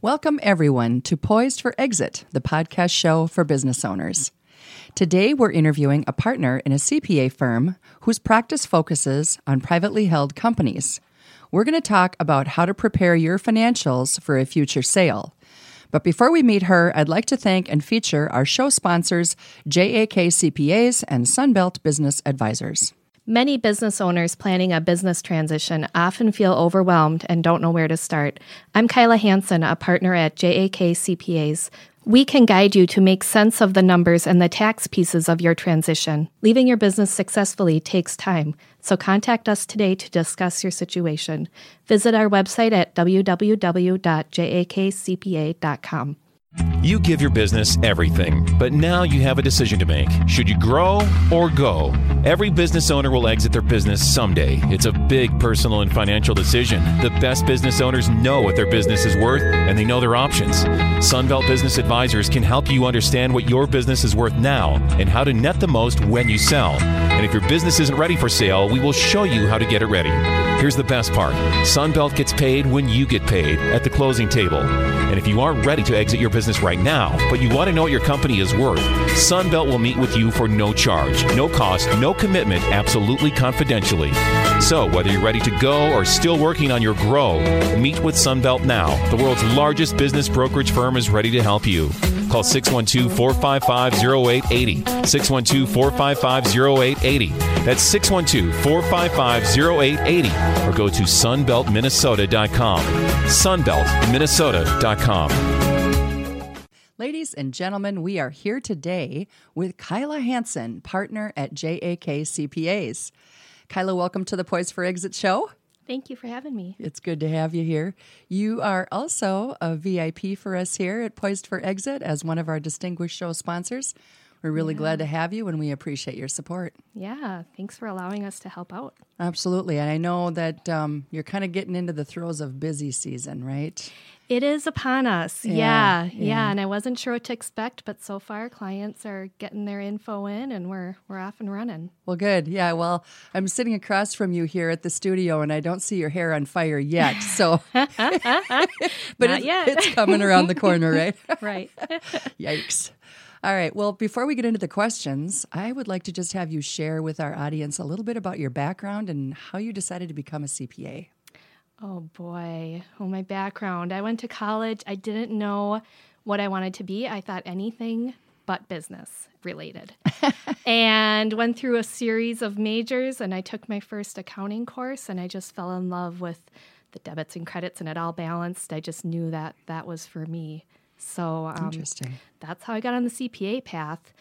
Welcome, everyone, to Poised for Exit, the podcast show for business owners. Today, we're interviewing a partner in a CPA firm whose practice focuses on privately held companies. We're going to talk about how to prepare your financials for a future sale. But before we meet her, I'd like to thank and feature our show sponsors, JAK CPAs and Sunbelt Business Advisors. Many business owners planning a business transition often feel overwhelmed and don't know where to start. I'm Kyla Hansen, a partner at JAK CPAs. We can guide you to make sense of the numbers and the tax pieces of your transition. Leaving your business successfully takes time, so contact us today to discuss your situation. Visit our website at www.jakcpa.com. You give your business everything, but now you have a decision to make. Should you grow or go? Every business owner will exit their business someday. It's a big personal and financial decision. The best business owners know what their business is worth, and they know their options. Sunbelt Business Advisors can help you understand what your business is worth now and how to net the most when you sell. And if your business isn't ready for sale, we will show you how to get it ready. Here's the best part. Sunbelt gets paid when you get paid at the closing table. And if you aren't ready to exit your business right now, but you want to know what your company is worth, Sunbelt will meet with you for no charge, no cost, no commitment, absolutely confidentially. So whether you're ready to go or still working on your grow, meet with Sunbelt now. The world's largest business brokerage firm is ready to help you. Call 612-455-0880. 612-455-0880. That's 612-455-0880. Or go to sunbeltminnesota.com. sunbeltminnesota.com. Ladies and gentlemen, we are here today with Kyla Hansen, partner at JAK CPAs. Kyla, welcome to the Poised for Exit show. Thank you for having me. It's good to have you here. You are also a VIP for us here at Poised for Exit as one of our distinguished show sponsors. We're really glad to have you, and we appreciate your support. Yeah, thanks for allowing us to help out. Absolutely, and I know that you're kind of getting into the throes of busy season, right? It is upon us, yeah, and I wasn't sure what to expect, but so far clients are getting their info in, and we're off and running. Well, good, yeah. Well, I'm sitting across from you here at the studio, and I don't see your hair on fire yet, so it's coming around the corner, right? Right. Yikes. All right, well, before we get into the questions, I would like to just have you share with our audience a little bit about your background and how you decided to become a CPA. Oh, boy. Oh, my background. I went to college. I didn't know what I wanted to be. I thought anything but business related. And went through a series of majors, and I took my first accounting course, and I just fell in love with the debits and credits, and it all balanced. I just knew that that was for me. So interesting. That's how I got on the CPA path.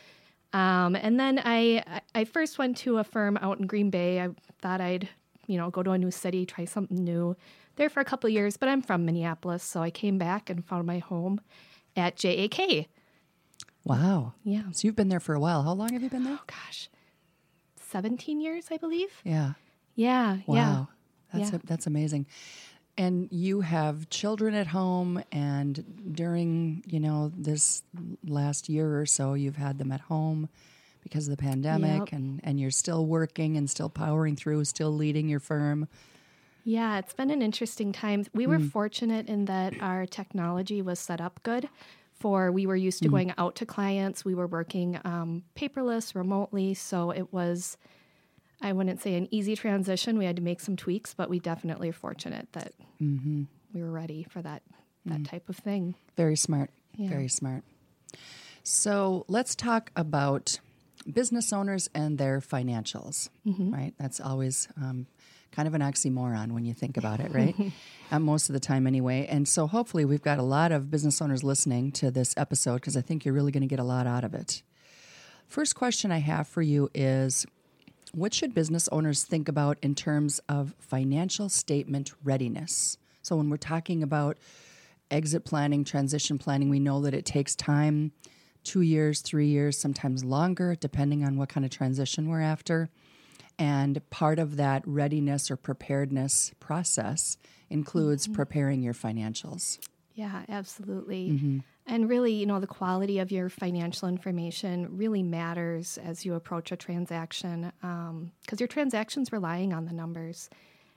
And then I first went to a firm out in Green Bay. I thought I'd go to a new city, try something new. There for a couple of years, but I'm from Minneapolis, so I came back and found my home at JAK. Wow. Yeah. So you've been there for a while. How long have you been there? Oh, gosh. 17 years, I believe. Yeah. Yeah. Wow. Yeah. That's amazing. And you have children at home, and during, this last year or so, you've had them at home because of the pandemic, yep. and you're still working and still powering through, still leading your firm. Yeah, it's been an interesting time. We were fortunate in that our technology was set up good for, we were used to going out to clients. We were working paperless, remotely, so it was, I wouldn't say an easy transition. We had to make some tweaks, but we definitely are fortunate that we were ready for that type of thing. Very smart. Yeah. Very smart. So let's talk about business owners and their financials, right? That's always kind of an oxymoron when you think about it, right? Most of the time anyway. And so hopefully we've got a lot of business owners listening to this episode because I think you're really going to get a lot out of it. First question I have for you is, what should business owners think about in terms of financial statement readiness? So when we're talking about exit planning, transition planning, we know that it takes time, 2 years, 3 years, sometimes longer, depending on what kind of transition we're after. And part of that readiness or preparedness process includes preparing your financials. Yeah, absolutely. Mm-hmm. And really, you know, the quality of your financial information really matters as you approach a transaction, because your transaction's relying on the numbers.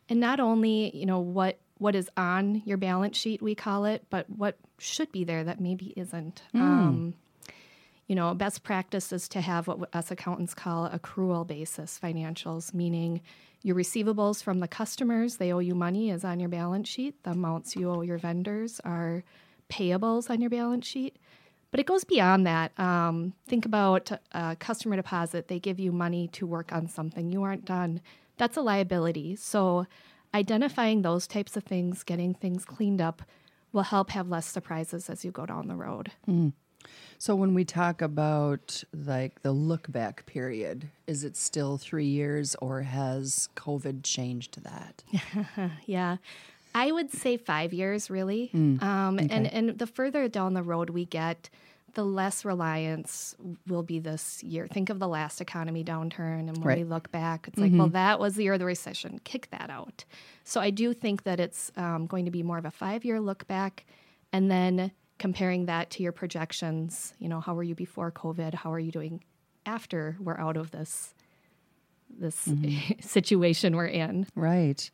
And not only, you know, what is on your balance sheet, we call it, but what should be there that maybe isn't. You know, best practice is to have what us accountants call accrual basis financials, meaning your receivables from the customers, they owe you money, is on your balance sheet. The amounts you owe your vendors are payables on your balance sheet. But it goes beyond that. Think about a customer deposit. They give you money to work on something. You aren't done. That's a liability. So identifying those types of things, getting things cleaned up, will help have less surprises as you go down the road. Mm. So when we talk about like the look-back period, is it still 3 years or has COVID changed that? Yeah, I would say 5 years really. Okay. And the further down the road we get, the less reliance will be this year. Think of the last economy downturn, and when we look back, it's like, well, that was the year of the recession. Kick that out. So I do think that it's going to be more of a 5-year look back, and then comparing that to your projections, you know, how were you before COVID? How are you doing after we're out of this situation we're in? Right.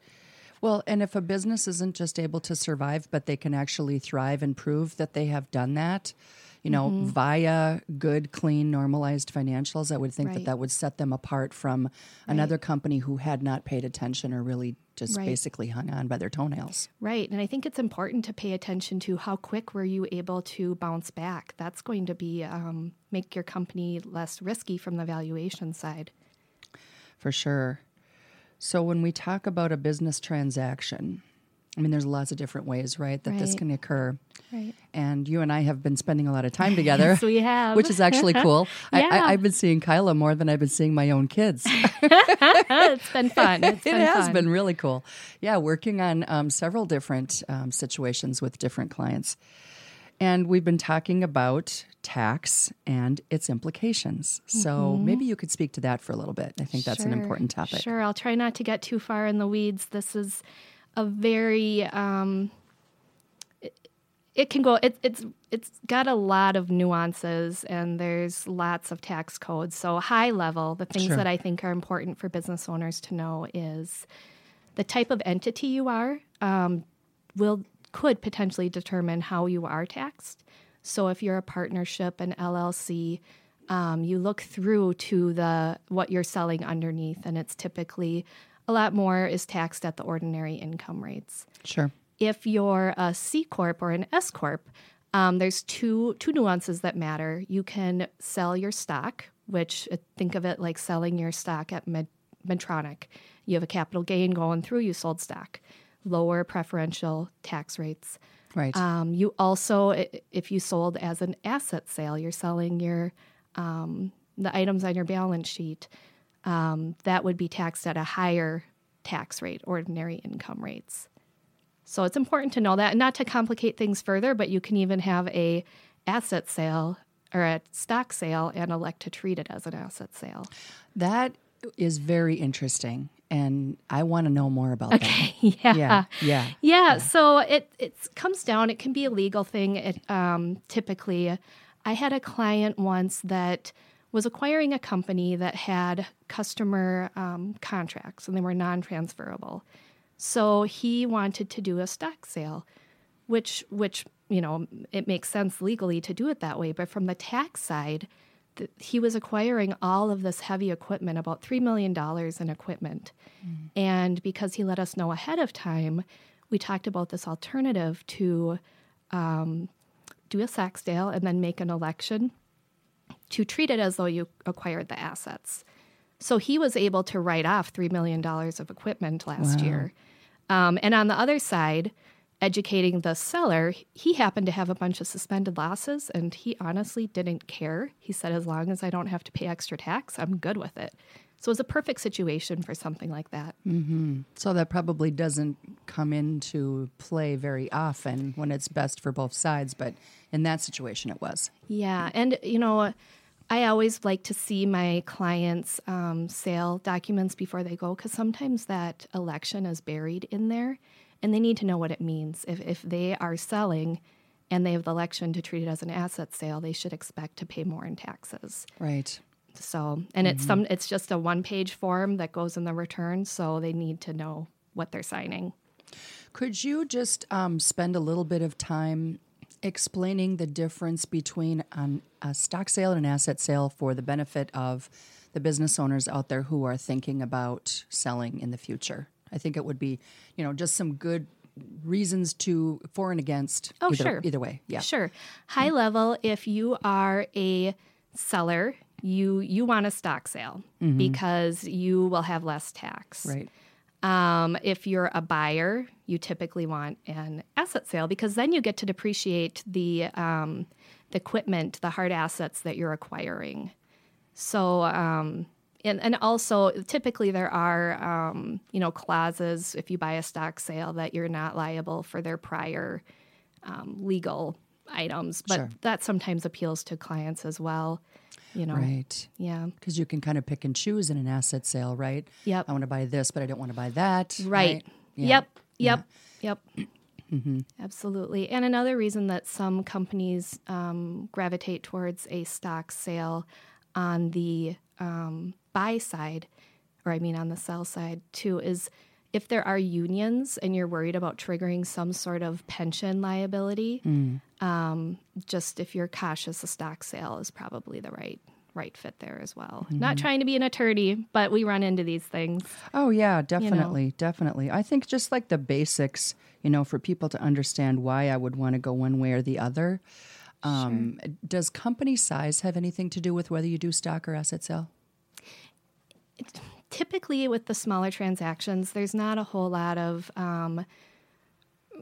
Well, and if a business isn't just able to survive, but they can actually thrive and prove that they have done that, you know, via good, clean, normalized financials, I would think that would set them apart from another company who had not paid attention or really just basically hung on by their toenails. Right. And I think it's important to pay attention to how quick were you able to bounce back. That's going to be make your company less risky from the valuation side. For sure. So when we talk about a business transaction, I mean, there's lots of different ways, right, that this can occur. Right. And you and I have been spending a lot of time together. Yes, we have. Which is actually cool. Yeah. I've been seeing Kyla more than I've been seeing my own kids. It's been fun. It has been really cool. Yeah, working on several different situations with different clients. And we've been talking about tax and its implications. So maybe you could speak to that for a little bit. I think that's an important topic. Sure. I'll try not to get too far in the weeds. This is a very, it can go, it's got a lot of nuances, and there's lots of tax codes. So high level, the things that I think are important for business owners to know is the type of entity you are could potentially determine how you are taxed. So if you're a partnership, an LLC, you look through to what you're selling underneath, and it's typically a lot more is taxed at the ordinary income rates. Sure. If you're a C Corp or an S Corp, there's two nuances that matter. You can sell your stock, which think of it like selling your stock at Medtronic. You have a capital gain going through, you sold stock. Lower preferential tax rates. Right. You also, if you sold as an asset sale, you're selling your the items on your balance sheet. That would be taxed at a higher tax rate, ordinary income rates. So it's important to know that, and not to complicate things further, but you can even have a asset sale or a stock sale and elect to treat it as an asset sale. That is very interesting, and I want to know more about that. Yeah. So it comes down. It can be a legal thing. Typically, I had a client once that was acquiring a company that had customer contracts, and they were non-transferable. So he wanted to do a stock sale, which you know, it makes sense legally to do it that way. But from the tax side, he was acquiring all of this heavy equipment, about $3 million in equipment. Mm. And because he let us know ahead of time, we talked about this alternative to do a stock sale and then make an election to treat it as though you acquired the assets. So he was able to write off $3 million of equipment last year. And on the other side, educating the seller, he happened to have a bunch of suspended losses, and he honestly didn't care. He said, as long as I don't have to pay extra tax, I'm good with it. So it's a perfect situation for something like that. Mm-hmm. So that probably doesn't come into play very often when it's best for both sides, but in that situation it was. Yeah, and you know, I always like to see my clients' sale documents before they go, because sometimes that election is buried in there, and they need to know what it means. If they are selling and they have the election to treat it as an asset sale, they should expect to pay more in taxes. Right. So, and mm-hmm. it's just a one-page form that goes in the return, so they need to know what they're signing. Could you just spend a little bit of time explaining the difference between a stock sale and an asset sale for the benefit of the business owners out there who are thinking about selling in the future? I think it would be, you know, just some good reasons to for and against either way. Yeah. Sure. High level, if you are a seller, you want a stock sale mm-hmm. because you will have less tax. Right. If you're a buyer, you typically want an asset sale because then you get to depreciate the equipment, the hard assets that you're acquiring. So, and also typically there are, clauses if you buy a stock sale that you're not liable for their prior legal items, but sure. that sometimes appeals to clients as well. You know, right. Yeah. Because you can kind of pick and choose in an asset sale, right? Yep. I want to buy this, but I don't want to buy that. Right. Yeah. Yep. Mm-hmm. Absolutely. And another reason that some companies gravitate towards a stock sale on the buy side, or on the sell side too, is if there are unions and you're worried about triggering some sort of pension liability, just if you're cautious, a stock sale is probably the right fit there as well. Mm-hmm. Not trying to be an attorney, but we run into these things. Oh, yeah, definitely, definitely. I think just like the basics, for people to understand why I would want to go one way or the other. Sure. Does company size have anything to do with whether you do stock or asset sale? Typically, with the smaller transactions, there's not a whole lot of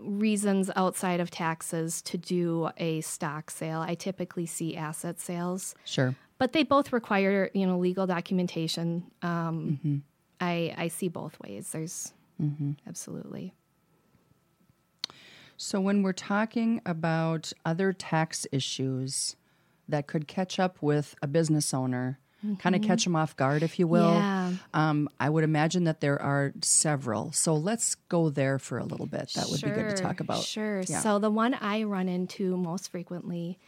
reasons outside of taxes to do a stock sale. I typically see asset sales. Sure. But they both require, legal documentation. Mm-hmm. I see both ways. There's mm-hmm. absolutely. So when we're talking about other tax issues that could catch up with a business owner, mm-hmm. kind of catch them off guard, if you will. Yeah. I would imagine that there are several. So let's go there for a little bit. That would be good to talk about. Sure. Yeah. So the one I run into most frequently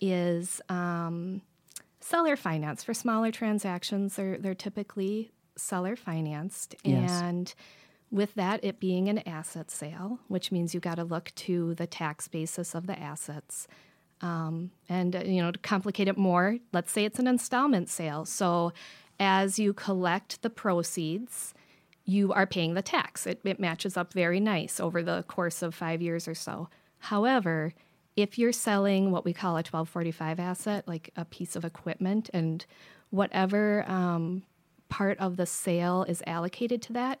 is seller finance. For smaller transactions, they're typically seller financed. Yes. And with that, it being an asset sale, which means you got to look to the tax basis of the assets. And to complicate it more, let's say it's an installment sale. So as you collect the proceeds, you are paying the tax. It matches up very nice over the course of 5 years or so. However, if you're selling what we call a 1245 asset, like a piece of equipment, and whatever part of the sale is allocated to that,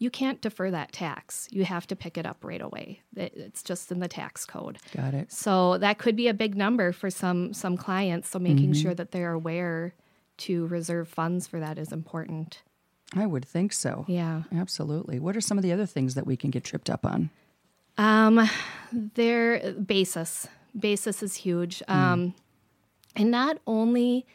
you can't defer that tax. You have to pick it up right away. It's just in the tax code. Got it. So that could be a big number for some clients. So making mm-hmm. sure that they're aware to reserve funds for that is important. I would think so. Yeah. Absolutely. What are some of the other things that we can get tripped up on? Their basis. Basis is huge. And not only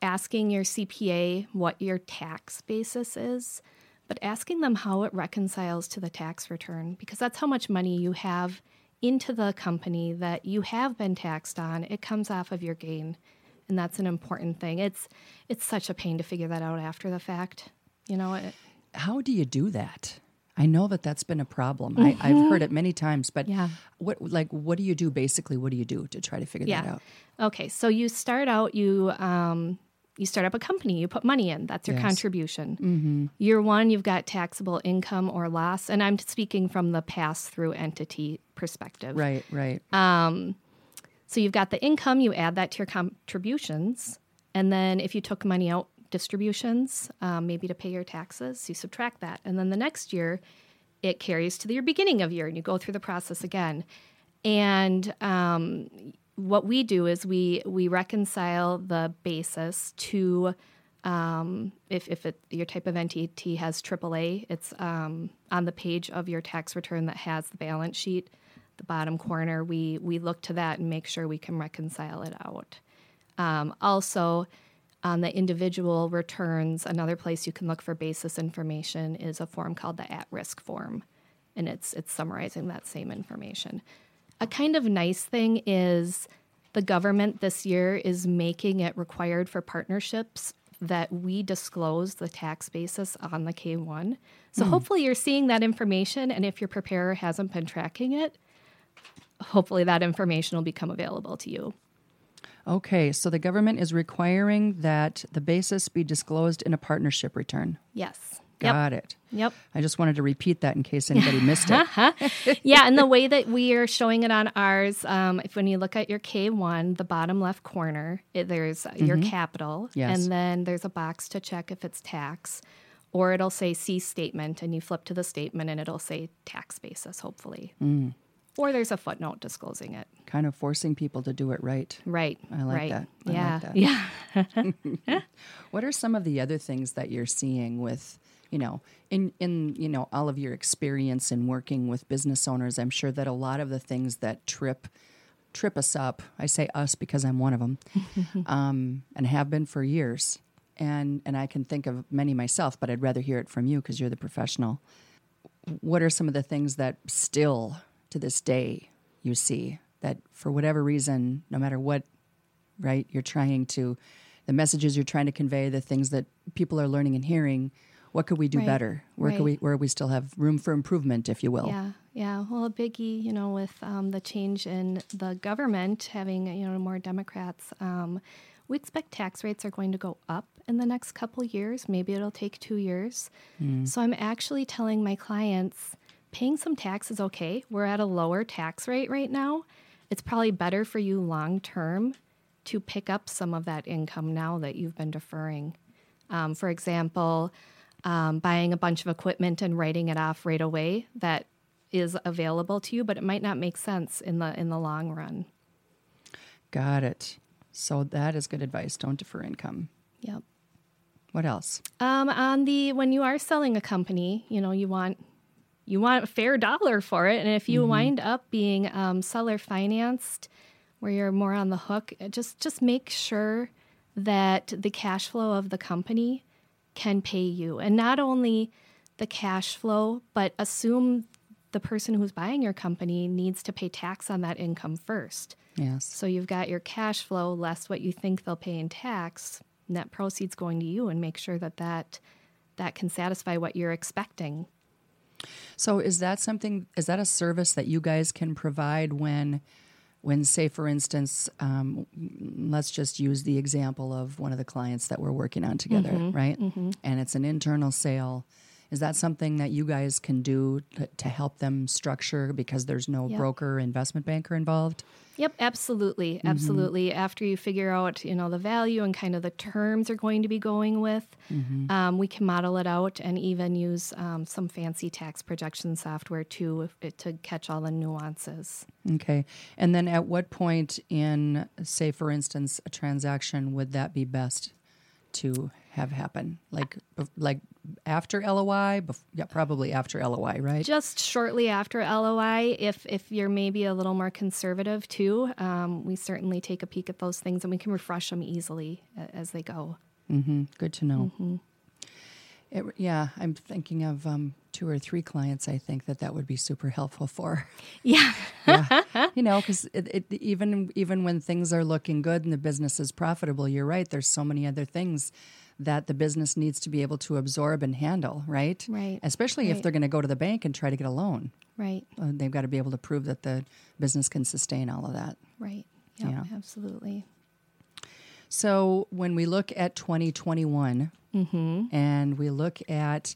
asking your CPA what your tax basis is, but asking them how it reconciles to the tax return, because that's how much money you have into the company that you have been taxed on. It comes off of your gain, and that's an important thing. It's such a pain to figure that out after the fact. How do you do that? I know that's been a problem. Mm-hmm. I've heard it many times, but what do you do basically? What do you do to try to figure that out? Okay, so you start out, you start up a company, you put money in. That's your contribution. Mm-hmm. Year one, you've got taxable income or loss. And I'm speaking from the pass-through entity perspective. Right. So you've got the income, you add that to your contributions. And then if you took money out, distributions, maybe to pay your taxes, you subtract that. And then the next year, it carries to your beginning of year, and you go through the process again. And what we do is we reconcile the basis to If your type of entity has AAA, it's on the page of your tax return that has the balance sheet, the bottom corner, we look to that and make sure we can reconcile it out. Also, on the individual returns, another place you can look for basis information is a form called the at-risk form, and it's summarizing that same information. A kind of nice thing is the government this year is making it required for partnerships that we disclose the tax basis on the K-1. So hopefully you're seeing that information, and if your preparer hasn't been tracking it, hopefully that information will become available to you. Okay, so the government is requiring that the basis be disclosed in a partnership return. Yes. Got it. Yep. I just wanted to repeat that in case anybody missed it. Yeah, and the way that we are showing it on ours, if when you look at your K-1, the bottom left corner, there's your capital, and then there's a box to check if it's tax, or it'll say C statement, and you flip to the statement, and it'll say tax basis, hopefully. Mm. Or there's a footnote disclosing it. Kind of forcing people to do it right. Right. I like that. Yeah. What are some of the other things that you're seeing with, you know, in you know, all of your experience in working with business owners? I'm sure that a lot of the things that trip us up, I say us because I'm one of them, and have been for years, and I can think of many myself, but I'd rather hear it from you because you're the professional. What are some of the things that still to this day you see that for whatever reason, no matter what, right, you're trying to, the messages you're trying to convey, the things that people are learning and hearing, what could we do better? Where we still have room for improvement, if you will. Yeah. Well, a biggie, you know, with the change in the government having, you know, more Democrats, we expect tax rates are going to go up in the next couple years. Maybe it'll take 2 years. So I'm actually telling my clients, paying some tax is okay. We're at a lower tax rate right now. It's probably better for you long term to pick up some of that income now that you've been deferring. For example, buying a bunch of equipment and writing it off right away, that is available to you, but it might not make sense in the long run. Got it. So that is good advice. Don't defer income. Yep. What else? When you are selling a company, you know, you want a fair dollar for it, and if you wind up being seller financed, where you're more on the hook, just make sure that the cash flow of the company can pay you. And not only the cash flow, but assume the person who's buying your company needs to pay tax on that income first. Yes. So you've got your cash flow less what you think they'll pay in tax, net proceeds going to you, and make sure that can satisfy what you're expecting. So is that a service that you guys can provide when say, for instance, let's just use the example of one of the clients that we're working on together, right? And it's an internal sale. Is that something that you guys can do to help them structure because there's no broker, investment banker involved? Yep, absolutely. After you figure out, you know, the value and kind of the terms are going to be going with, we can model it out and even use some fancy tax projection software too to catch all the nuances. Okay. And then at what point in, say, for instance, a transaction would that be best to have happen? Like after LOI? Yeah, probably after LOI, right? Just shortly after LOI, if you're maybe a little more conservative too, we certainly take a peek at those things and we can refresh them easily as they go. Good to know. I'm thinking of 2 or 3 clients I think that would be super helpful for. Yeah. You know, because even when things are looking good and the business is profitable, you're right, there's so many other things that the business needs to be able to absorb and handle, right? Right. Especially if they're going to go to the bank and try to get a loan. Right. They've got to be able to prove that the business can sustain all of that. Right. Yep, yeah, absolutely. So when we look at 2021 and we look at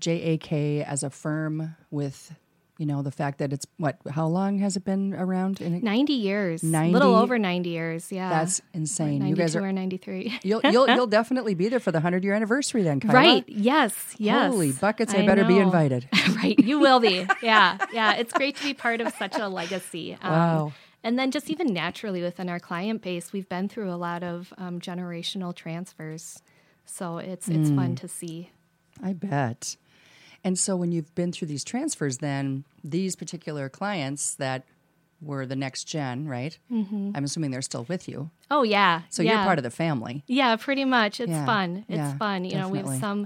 JAK as a firm with, you know, the fact that it's how long has it been around? 90 years. A little over 90 years, yeah. That's insane. 92 you guys are 93. You'll definitely be there for the 100-year anniversary then, Kyla. Right. Yes. Holy buckets, I better be invited. Right. You will be. Yeah. It's great to be part of such a legacy. Wow. And then just even naturally within our client base, we've been through a lot of generational transfers. So it's fun to see. I bet. And so when you've been through these transfers, then these particular clients that were the next gen, right? Mm-hmm. I'm assuming they're still with you. Oh, yeah. So you're part of the family. Yeah, pretty much. It's fun. It's fun. You know, we're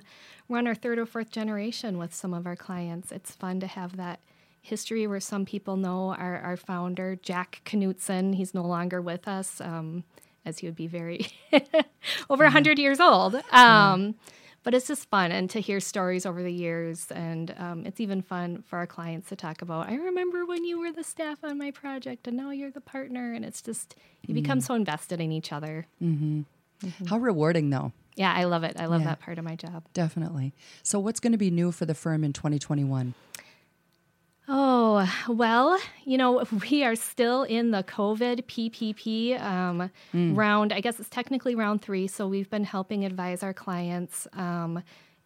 on our third or fourth generation with some of our clients. It's fun to have that history where some people know our founder, Jack Knutson. He's no longer with us, as he would be very over 100 years old. But it's just fun, and to hear stories over the years, and it's even fun for our clients to talk about, I remember when you were the staff on my project, and now you're the partner, and it's just, you become so invested in each other. Mm-hmm. Mm-hmm. How rewarding, though. Yeah, I love it. I love that part of my job. Definitely. So what's going to be new for the firm in 2021? Oh, well, you know, we are still in the COVID PPP round. I guess it's technically round 3. So we've been helping advise our clients.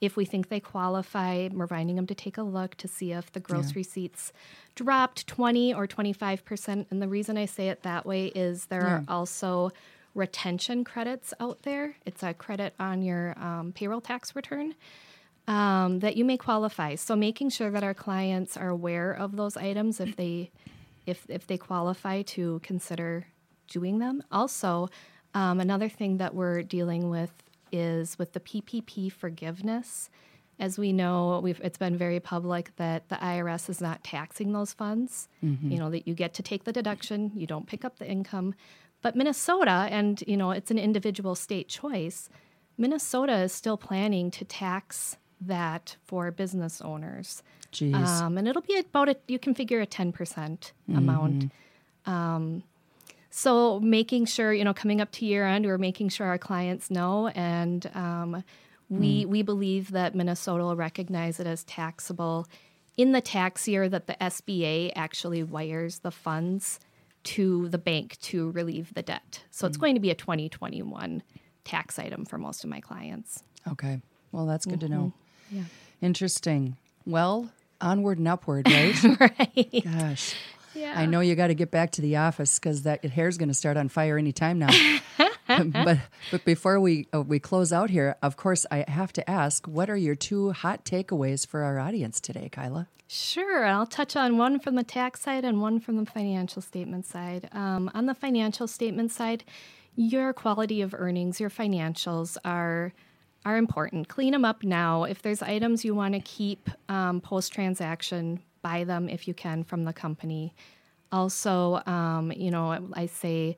If we think they qualify, we're inviting them to take a look to see if the gross receipts dropped 20 or 25%. And the reason I say it that way is there are also retention credits out there. It's a credit on your payroll tax return. That you may qualify. So making sure that our clients are aware of those items if they qualify to consider doing them. Also, another thing that we're dealing with is with the PPP forgiveness. As we know, it's been very public that the IRS is not taxing those funds. Mm-hmm. You know, that you get to take the deduction, you don't pick up the income. But Minnesota, and you know, it's an individual state choice, Minnesota is still planning to tax that for business owners. Jeez. And it'll be about you can figure a 10% amount. So making sure, you know, coming up to year end, we're making sure our clients know, and we believe that Minnesota will recognize it as taxable in the tax year that the SBA actually wires the funds to the bank to relieve the debt. So it's going to be a 2021 tax item for most of my clients. Okay. Well, that's good to know. Yeah. Interesting. Well, onward and upward, right? Right. Gosh. Yeah. I know you got to get back to the office because that hair's going to start on fire any time now. But before we close out here, of course, I have to ask, what are your 2 hot takeaways for our audience today, Kyla? Sure. I'll touch on one from the tax side and one from the financial statement side. On the financial statement side, your quality of earnings, your financials are important. Clean them up now. If there's items you want to keep post-transaction, buy them if you can from the company. Also, you know, I say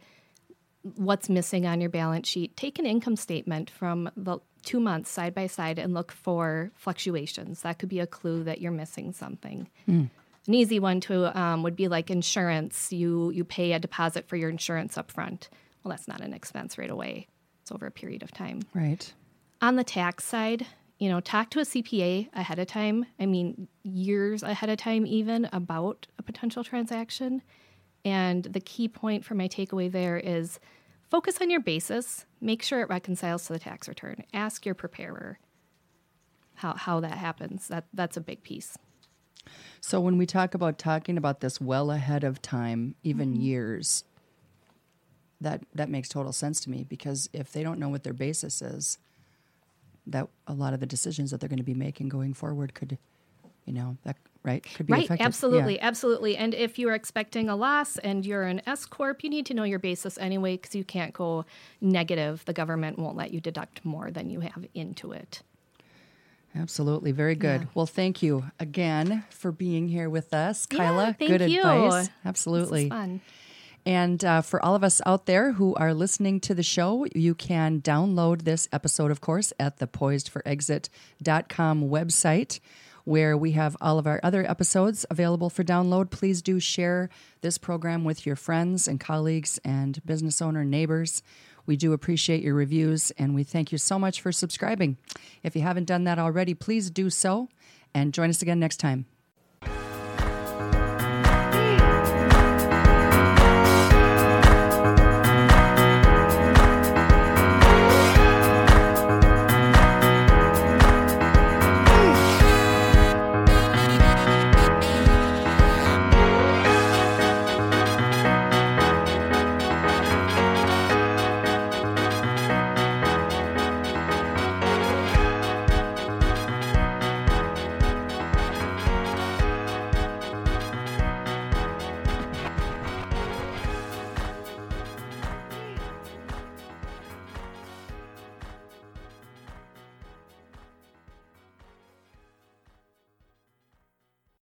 what's missing on your balance sheet. Take an income statement from the 2 months side by side and look for fluctuations. That could be a clue that you're missing something. Mm. An easy one to would be like insurance. You pay a deposit for your insurance up front. Well, that's not an expense right away. It's over a period of time. Right. On the tax side, you know, talk to a CPA ahead of time. I mean, years ahead of time even about a potential transaction. And the key point for my takeaway there is focus on your basis. Make sure it reconciles to the tax return. Ask your preparer how that happens. That's a big piece. So when we talk about talking about this well ahead of time, even years, that makes total sense to me, because if they don't know what their basis is, that a lot of the decisions that they're going to be making going forward could, you know, that could be affected. Right, absolutely, absolutely. And if you're expecting a loss and you're an S corp, you need to know your basis anyway, because you can't go negative. The government won't let you deduct more than you have into it. Absolutely. Very good. Yeah. Well, thank you again for being here with us, Kyla. Yeah, good advice. Absolutely. This was fun. And for all of us out there who are listening to the show, you can download this episode, of course, at the poisedforexit.com website, where we have all of our other episodes available for download. Please do share this program with your friends and colleagues and business owner neighbors. We do appreciate your reviews, and we thank you so much for subscribing. If you haven't done that already, please do so, and join us again next time.